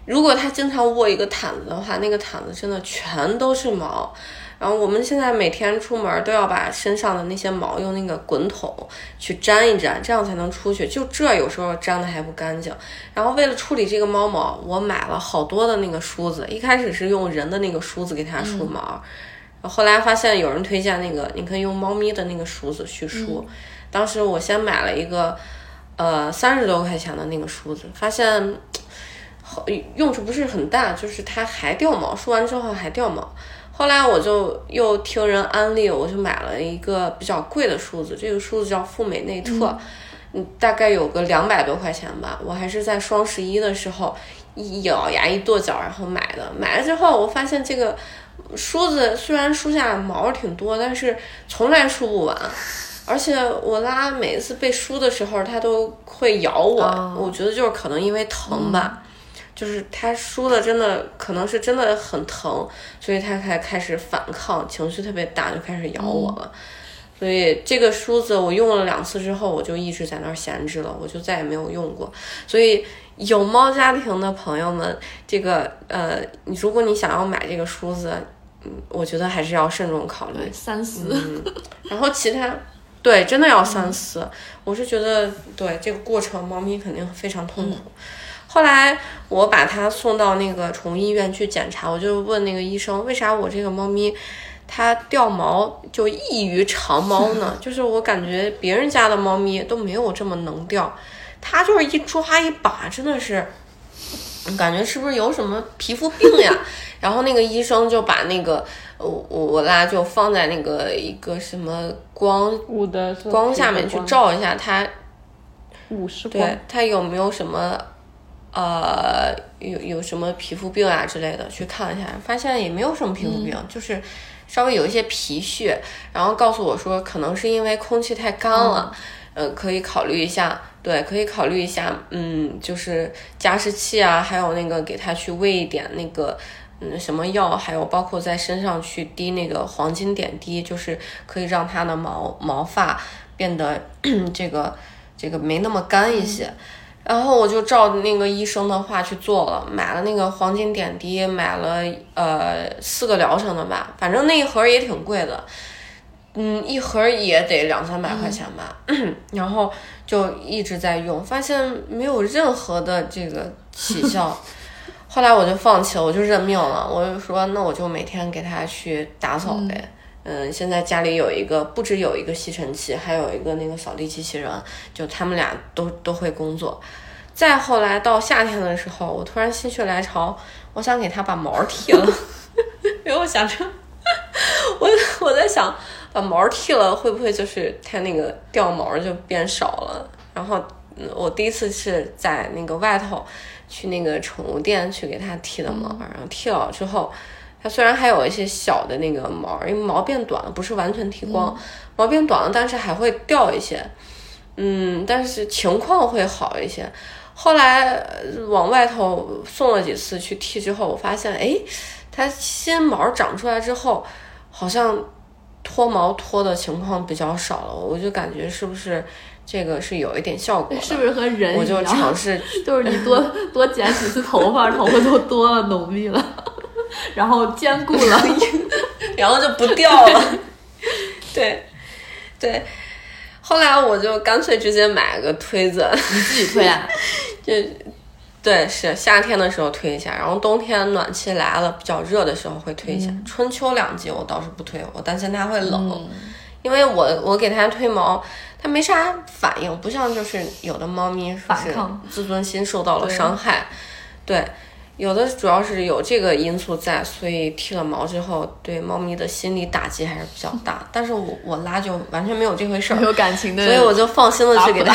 如果它经常握一个毯子的话，那个毯子真的全都是毛。然后我们现在每天出门都要把身上的那些毛用那个滚筒去粘一粘，这样才能出去，就这有时候粘的还不干净。然后为了处理这个猫毛，我买了好多的那个梳子，一开始是用人的那个梳子给它梳毛，后来发现有人推荐那个你可以用猫咪的那个梳子去梳，当时我先买了一个30多块钱的那个梳子，发现用处不是很大，就是它还掉毛，梳完之后还掉毛。后来我就又听人安利，我就买了一个比较贵的梳子，这个梳子叫富美内特，大概有个200多块钱吧。我还是在双11的时候一咬牙一跺脚然后买的。买了之后我发现这个梳子虽然梳下毛挺多，但是从来梳不完，而且我拉每一次被梳的时候它都会咬我，我觉得就是可能因为疼吧。就是他输的真的可能是真的很疼，所以他才开始反抗，情绪特别大，就开始咬我了。所以这个梳子我用了2次之后，我就一直在那儿闲置了，我就再也没有用过。所以有猫家庭的朋友们，这个如果你想要买这个梳子，我觉得还是要慎重考虑，三思。然后其他对真的要三思，我是觉得对这个过程，猫咪肯定非常痛苦。后来我把它送到那个宠物医院去检查，我就问那个医生，为啥我这个猫咪它掉毛就异于长猫呢？就是我感觉别人家的猫咪都没有这么能掉，它就是一抓一把，真的是感觉是不是有什么皮肤病呀？然后那个医生就把那个我拉就放在那个一个什么光下面去照一下它，对它有没有什么有什么皮肤病啊之类的去看一下，发现也没有什么皮肤病，就是稍微有一些皮屑，然后告诉我说可能是因为空气太干了，可以考虑一下，对，可以考虑一下，就是加湿器啊，还有那个给它去喂一点那个什么药，还有包括在身上去滴那个黄金点滴，就是可以让它的毛发变得这个没那么干一些。然后我就照那个医生的话去做了，买了那个黄金点滴，买了4个疗程的吧，反正那一盒也挺贵的，一盒也得200-300块钱吧，然后就一直在用，发现没有任何的这个起效。后来我就放弃了，我就认命了，我就说那我就每天给他去打扫呗。现在家里不只有一个吸尘器，还有一个那个扫地机器人，就他们俩都会工作。再后来到夏天的时候，我突然心血来潮，我想给它把毛剃了，因为我想着，我在想把毛剃了会不会就是它那个掉毛就变少了。然后我第一次是在那个外头去那个宠物店去给它剃的毛，然后剃了之后。它虽然还有一些小的那个毛，因为毛变短了，不是完全剃光，毛变短了，但是还会掉一些，但是情况会好一些。后来往外头送了几次去剃之后，我发现，它新毛长出来之后，好像脱毛脱的情况比较少了，我就感觉是不是这个是有一点效果的，是不是和人一样？我就尝试，就是你多剪几次头发，头发就多了，浓密了。然后坚固了然后就不掉了对，后来我就干脆直接买个推子，你自己推啊就对，是夏天的时候推一下，然后冬天暖气来了比较热的时候会推一下，春秋2季我倒是不推，我担心它会冷，因为我给它推毛它没啥反应，不像就是有的猫咪是自尊心受到了伤害，对，有的主要是有这个因素在，所以剃了毛之后对猫咪的心理打击还是比较大，但是我拉就完全没有这回事，没有感情的，所以我就放心的去给它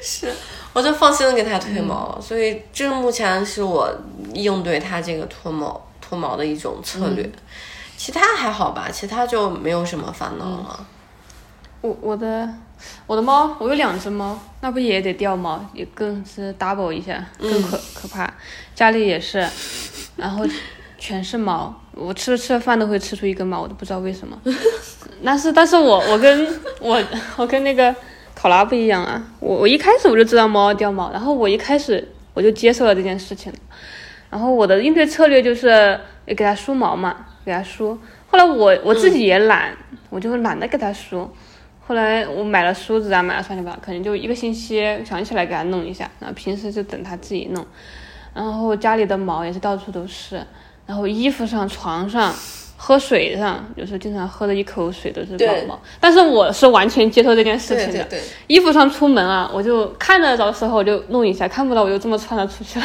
是我就放心的给它推毛，所以这目前是我应对它这个脱毛的一种策略，其他还好吧，其他就没有什么烦恼了。我的猫，我有2只猫，那不也得掉毛，也更是 double 一下，更可怕。家里也是，然后全是毛，我吃饭都会吃出一根毛，我都不知道为什么。但是我跟那个考拉不一样啊，我一开始我就知道猫掉毛，然后我一开始我就接受了这件事情，然后我的应对策略就是给它梳毛嘛，给它梳。后来我自己也懒，我就懒得给它梳。后来我买了梳子啊，买了双节棒，可能就一个星期想起来给它弄一下，然后平时就等它自己弄。然后家里的毛也是到处都是，然后衣服上、床上、喝水上，有时候经常喝的一口水都是毛。但是我是完全接受这件事情的。对，衣服上出门啊，我就看得着的时候我就弄一下，看不到我就这么穿着出去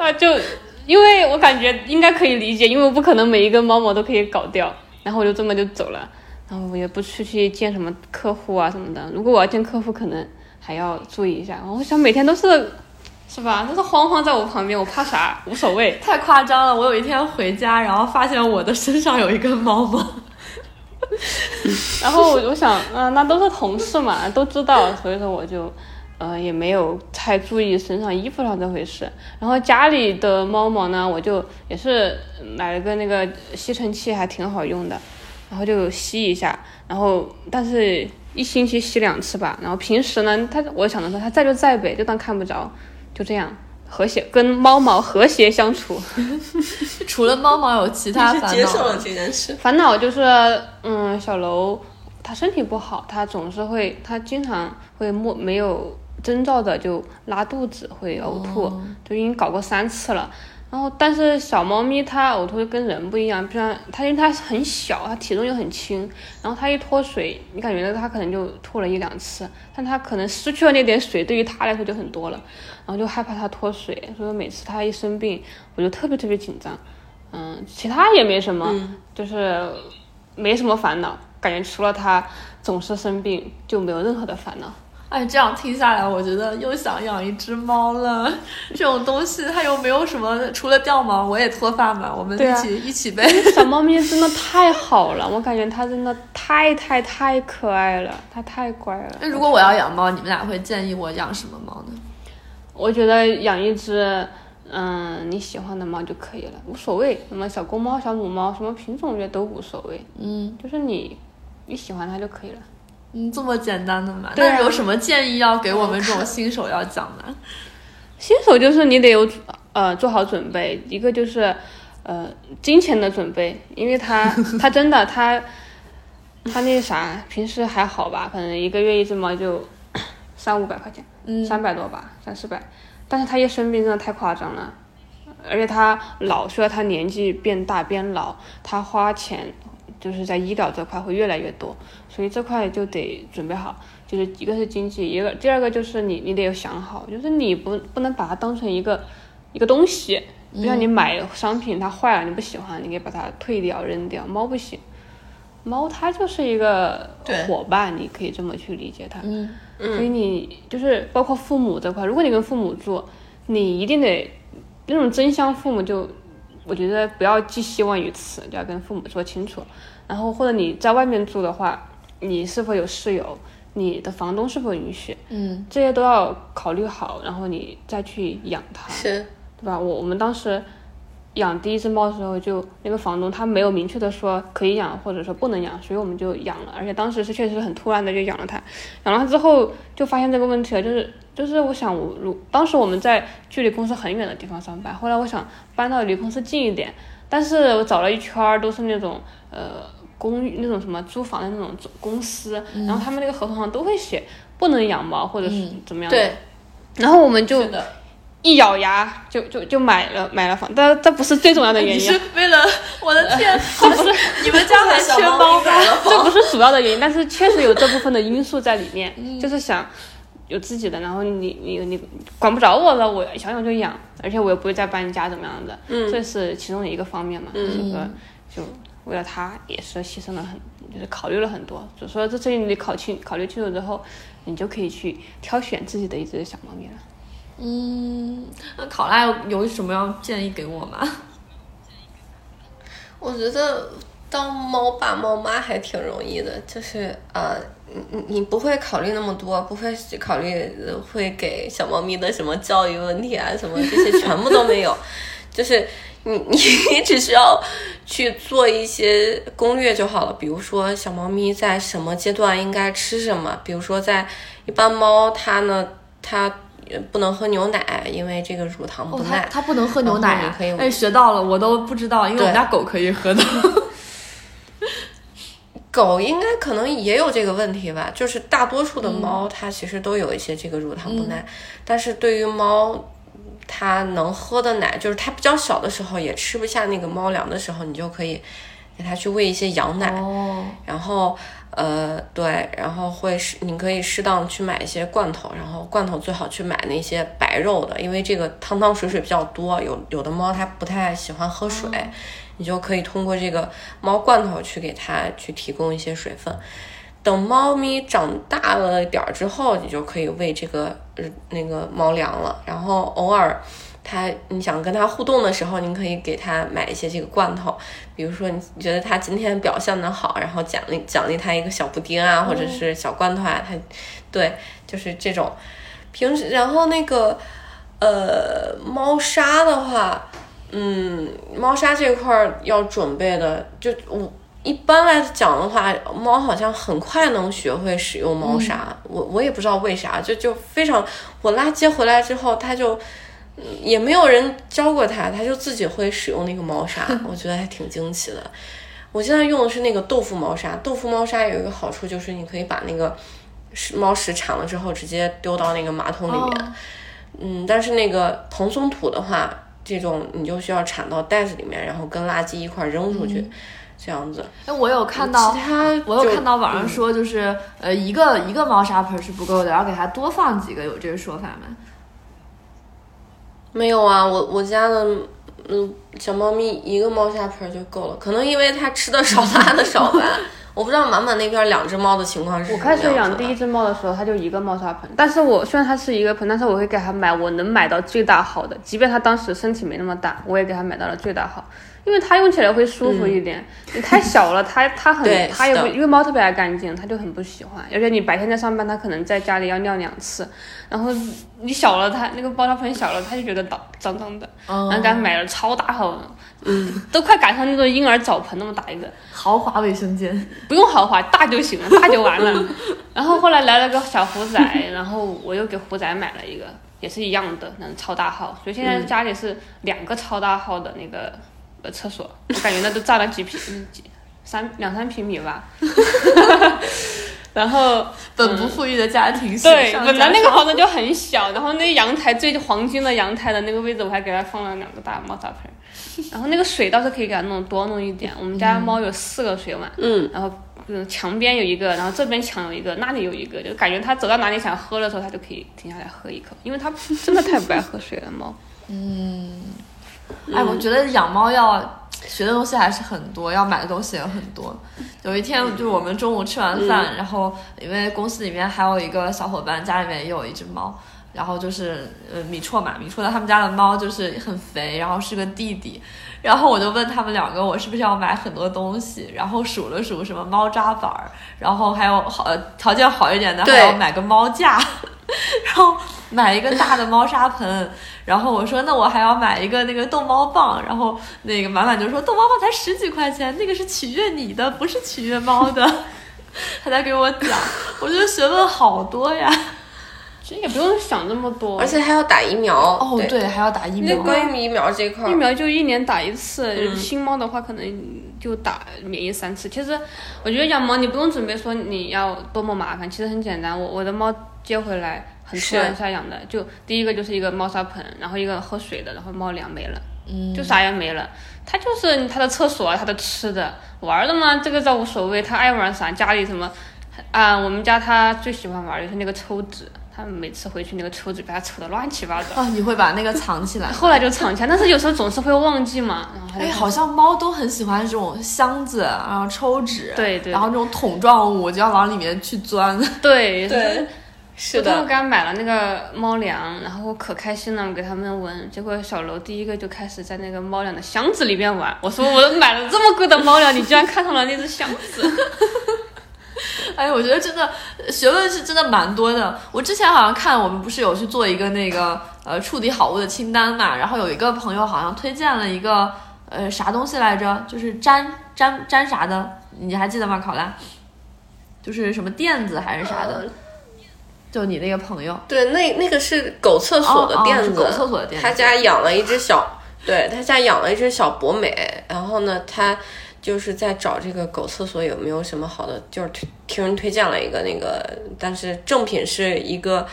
了。就因为我感觉应该可以理解，因为我不可能每一根猫毛都可以搞掉，然后我就这么就走了。然后我也不去见什么客户啊什么的，如果我要见客户可能还要注意一下，我想每天都是吧，都是慌慌在我旁边，我怕啥，无所谓，太夸张了。我有一天回家，然后发现我的身上有一根猫毛然后我就想那都是同事嘛，都知道，所以说我就也没有太注意身上衣服上这回事。然后家里的猫毛呢，我就也是买了个那个吸尘器，还挺好用的，然后就吸一下，然后但是一星期吸2次吧。然后平时呢，我想的是它在就在呗，就当看不着，就这样和谐跟猫毛和谐相处。除了猫毛有其他烦恼？接受了这件事。烦恼就是小楼他身体不好，他经常会没有征兆的就拉肚子，会呕吐，就已经搞过3次了。然后但是小猫咪它呕吐跟人不一样，不然它因为它很小，它体重又很轻，然后它一脱水，你感觉到它可能就吐了一两次，但它可能失去了那点水，对于它来说就很多了，然后就害怕它脱水，所以每次它一生病，我就特别紧张。嗯，其他也没什么，就是没什么烦恼，感觉除了它总是生病，就没有任何的烦恼。哎，这样听下来，我觉得又想养一只猫了。这种东西它又没有什么，除了掉毛，我也脱发嘛。我们一起呗。小猫咪真的太好了，我感觉它真的太可爱了，它太乖了。那如果我要养猫，你们俩会建议我养什么猫呢？我觉得养一只你喜欢的猫就可以了，无所谓。什么小公猫、小母猫，什么品种也都无所谓。嗯，就是你喜欢它就可以了。这么简单的嘛？那有什么建议要给我们这种新手要讲的？新手就是你得有做好准备，一个就是金钱的准备，因为他真的他那啥，平时还好吧，可能一个月一只猫就300-500块钱，300多吧，300-400，但是他一生病真的太夸张了，而且他老，随着他年纪变大变老，他花钱。就是在医疗这块会越来越多，所以这块就得准备好，就是一个是经济，第二个就是你得有想好，就是你不能把它当成一个东西，就像你买商品它坏了你不喜欢，你可以把它退掉扔掉，猫不行，猫它就是一个伙伴，你可以这么去理解它。所以你就是包括父母这块，如果你跟父母住，你一定得那种真相父母就。我觉得不要寄希望于此，就要跟父母说清楚。然后或者你在外面住的话，你是否有室友，你的房东是否允许，这些都要考虑好，然后你再去养它，是对吧？我们当时养第一只猫的时候，就那个房东他没有明确的说可以养或者说不能养，所以我们就养了，而且当时是确实很突然的就养了它。养了它之后就发现这个问题了，就是我想当时我们在距离公司很远的地方上班，后来我想搬到离公司近一点，但是我找了一圈都是那种公寓那种什么租房的那种公司，然后他们那个合同上都会写不能养猫或者是怎么样的，对，然后我们就。一咬牙就买了房，但这不是最重要的原因。你是为了我的天，这不是你们家还缺猫吧？这不是主要的原因，但是确实有这部分的因素在里面，就是想有自己的，然后你管不着我了，我想养就养，而且我也不会再搬家怎么样的，这是其中的一个方面嘛。这个就为了他也是牺牲了很，就是考虑了很多，所以说这些你得考虑清楚之后，你就可以去挑选自己的一只小猫咪了。那考拉有什么要建议给我吗？我觉得当猫爸猫妈还挺容易的，就是你不会考虑那么多，不会考虑会给小猫咪的什么教育问题啊什么，这些全部都没有。就是你只需要去做一些攻略就好了，比如说小猫咪在什么阶段应该吃什么，比如说在一般猫它不能喝牛奶，因为这个乳糖不耐。它不能喝牛奶啊！可以，学到了，我都不知道，因为我们家狗可以喝的。狗应该可能也有这个问题吧，就是大多数的猫它其实都有一些这个乳糖不耐，但是对于猫，它能喝的奶，就是它比较小的时候也吃不下那个猫粮的时候，你就可以给它去喂一些羊奶，然后。对，然后你可以适当去买一些罐头，然后罐头最好去买那些白肉的，因为这个汤汤水水比较多，有的猫它不太喜欢喝水，你就可以通过这个猫罐头去给它去提供一些水分。等猫咪长大了点儿之后，你就可以喂这个那个猫粮了，然后偶尔。你想跟它互动的时候，你可以给它买一些这个罐头，比如说你觉得它今天表现的好，然后奖励它一个小布丁啊，或者是小罐头啊，它对，就是这种。平时然后那个猫砂的话，猫砂这块要准备的，就我一般来讲的话，猫好像很快能学会使用猫砂，我也不知道为啥，就非常，我拉接回来之后，它就。也没有人教过它，它就自己会使用那个猫砂，我觉得还挺惊奇的。我现在用的是那个豆腐猫砂，有一个好处就是你可以把那个猫食铲了之后直接丢到那个马桶里面，但是那个蓬松土的话这种你就需要铲到袋子里面，然后跟垃圾一块扔出去。嗯，这样子。哎，我有看到网上说，就是一个猫砂盆是不够的，然后给它多放几个，有这个说法吗？没有啊，我家的小猫咪一个猫砂盆就够了，可能因为它吃的少拉的少吧。我不知道满满那边两只猫的情况是什么样子的。我开始养第一只猫的时候，它就一个猫砂盆，但是我虽然它是一个盆，但是我会给它买我能买到最大号的，即便它当时身体没那么大，我也给它买到了最大号，因为它用起来会舒服一点。你太小了，它也不，因为猫特别爱干净，它就很不喜欢。而且你白天在上班，它可能在家里要尿两次，然后你小了它那个猫砂盆小了，它就觉得脏脏的，然后给它买了超大号的。嗯，都快赶上那种婴儿澡盆那么大一个豪华卫生间，不用豪华，大就行了，大就完了。然后后来来了个小虎仔，然后我又给虎仔买了一个，也是一样的，那超大号。所以现在家里是两个超大号的那个厕所，我感觉那都占了几平，两三平米吧。然后本不富裕的家庭，对，本来那个房子就很小，然后那阳台最黄金的阳台的那个位置，我还给它放了两个大猫砂盆，然后那个水倒是可以给它多弄一点。我们家猫有4个水碗，然后墙边有一个，然后这边墙有一个，那里有一个，就感觉它走到哪里想喝的时候，它就可以停下来喝一口，因为它真的太不爱喝水了，猫。哎，我觉得养猫要学的东西还是很多，要买的东西也很多。有一天就是我们中午吃完饭，然后因为公司里面还有一个小伙伴家里面也有一只猫，然后就是米绰他们家的猫就是很肥，然后是个弟弟。然后我就问他们两个，我是不是要买很多东西，然后数了数什么猫抓板，然后还有条件好一点的还要买个猫架，然后买一个大的猫砂盆。然后我说那我还要买一个那个逗猫棒，然后那个满满就说逗猫棒才10几块钱，那个是取悦你的，不是取悦猫的。他在给我讲，我觉得学问好多呀。其实也不用想那么多，而且还要打疫苗。哦，对，还要打疫苗。那关于疫苗这块，疫苗就1年打1次，新猫的话可能就打免疫3次。其实我觉得养猫你不用准备说你要多么麻烦，其实很简单。我的猫接回来很突然下养的，就第一个就是一个猫砂盆，然后一个喝水的，然后猫粮没了，就啥也没了。它就是它的厕所，它的吃的，玩的嘛，这个倒无所谓，它爱玩啥。家里什么啊，我们家它最喜欢玩的就是那个抽纸。他们每次回去那个抽纸被他抽的乱七八糟。哦，你会把那个藏起来？后来就藏起来，但是有时候总是会忘记嘛。然后好像猫都很喜欢这种箱子，然后抽纸，对，然后这种桶状物就要往里面去钻。对，是的。我刚买了那个猫粮，然后可开心了，给他们闻。结果小楼第一个就开始在那个猫粮的箱子里面玩。我说我都买了这么贵的猫粮，你居然看上了那只箱子。哎，我觉得真的学问是真的蛮多的。我之前好像看我们不是有去做一个那个处理好物的清单嘛，然后有一个朋友好像推荐了一个啥东西来着，就是粘啥的，你还记得吗？考拉，就是什么垫子还是啥的。就你那个朋友，对，那个是狗厕所的垫子，狗厕所的垫子。他家养了一只小博美，然后呢，他就是在找这个狗厕所有没有什么好的，就是听人推荐了一个那个，但是正品是一个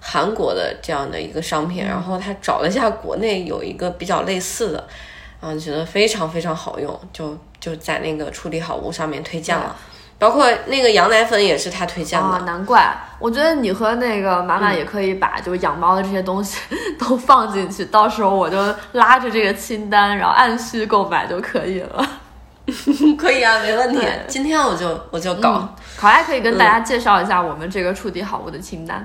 韩国的这样的一个商品，然后他找了一下国内有一个比较类似的，然后觉得非常非常好用，就在那个处理好物上面推荐了。包括那个羊奶粉也是他推荐的。难怪我觉得你和那个妈妈也可以把就养猫的这些东西都放进去，到时候我就拉着这个清单，然后按需购买就可以了。可以啊，没问题。今天我就搞。考拉可以跟大家介绍一下我们这个处理好物的清单。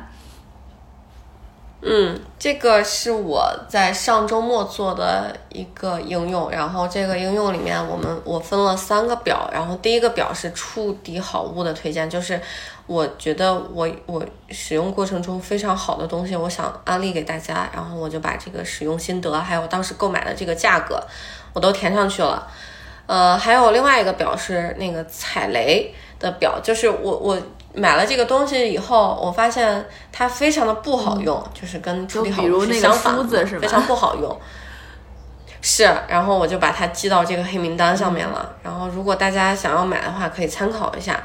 这个是我在上周末做的一个应用，然后这个应用里面我分了3个表，然后第一个表是处理好物的推荐，就是我觉得我使用过程中非常好的东西，我想安利给大家，然后我就把这个使用心得还有当时购买的这个价格我都填上去了。还有另外一个表是那个踩雷的表，就是我买了这个东西以后，我发现它非常的不好用，就是跟处理好物是相反的，就比如那个梳子是吧？非常不好用。是，然后我就把它记到这个黑名单上面了。然后如果大家想要买的话，可以参考一下。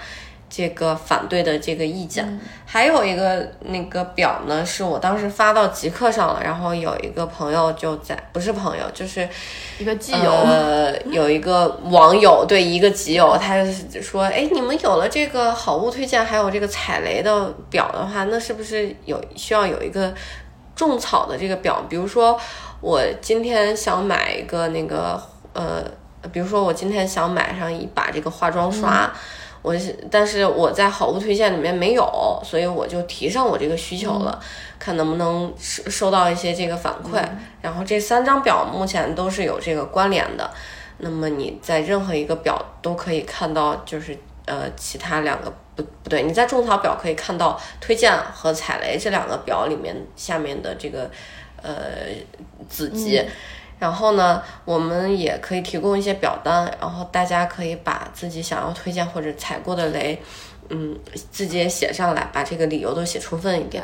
这个反对的这个意见。还有一个那个表呢，是我当时发到极客上了，然后有一个朋友就在，不是朋友，就是一个基友，有一个网友，对，一个基友，他说，哎，你们有了这个好物推荐，还有这个踩雷的表的话，那是不是需要有一个种草的这个表？比如说我今天想买一个那个比如说我今天想买上一把这个化妆刷，但是我在好物推荐里面没有，所以我就提上我这个需求了，看能不能收到一些这个反馈。然后这三张表目前都是有这个关联的，那么你在任何一个表都可以看到，就是其他两个不对，你在种草表可以看到推荐和踩雷这两个表里面下面的这个子集。然后呢，我们也可以提供一些表单，然后大家可以把自己想要推荐或者踩过的雷，自己也写上来，把这个理由都写充分一点。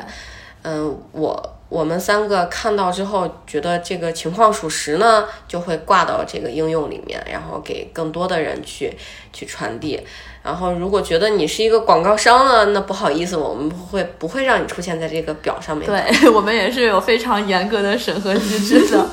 我们三个看到之后觉得这个情况属实呢，就会挂到这个应用里面，然后给更多的人去传递。然后如果觉得你是一个广告商呢，那不好意思，我们不会让你出现在这个表上面。对，我们也是有非常严格的审核机制的。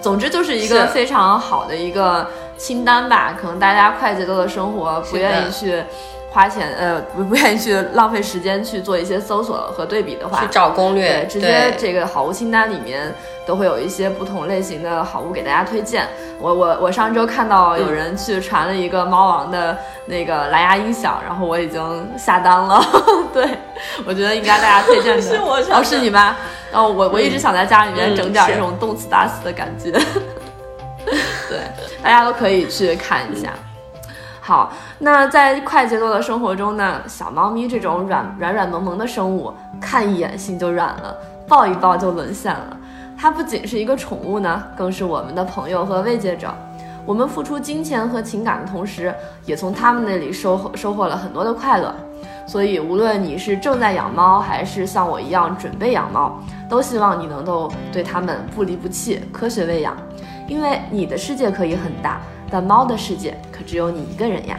总之就是一个非常好的一个清单吧，可能大家快节奏的生活不愿意去花钱，不愿意去浪费时间去做一些搜索和对比的话，去找攻略，直接这个好物清单里面都会有一些不同类型的好物给大家推荐。我上周看到有人去传了一个猫王的那个蓝牙音响，然后我已经下单了。对，我觉得应该大家推荐的。是我传的。哦，是你吗？然后我一直想在家里面整点这种动次打次的感觉。对，大家都可以去看一下。好，那在快节奏的生活中呢，小猫咪这种软萌萌的生物，看一眼心就软了，抱一抱就沦陷了。它不仅是一个宠物呢，更是我们的朋友和慰藉者。我们付出金钱和情感的同时，也从他们那里收获了很多的快乐。所以无论你是正在养猫，还是像我一样准备养猫，都希望你能够对它们不离不弃，科学喂养。因为你的世界可以很大，但猫的世界可只有你一个人呀。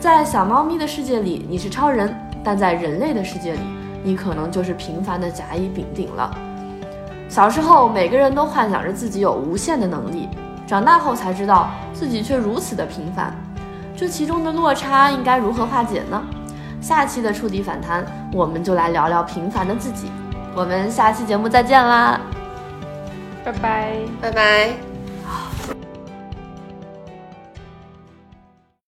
在小猫咪的世界里，你是超人，但在人类的世界里，你可能就是平凡的甲乙丙丁了。小时候每个人都幻想着自己有无限的能力，长大后才知道自己却如此的平凡，这其中的落差应该如何化解呢？下期的触底反弹，我们就来聊聊平凡的自己。我们下期节目再见啦，拜拜拜拜。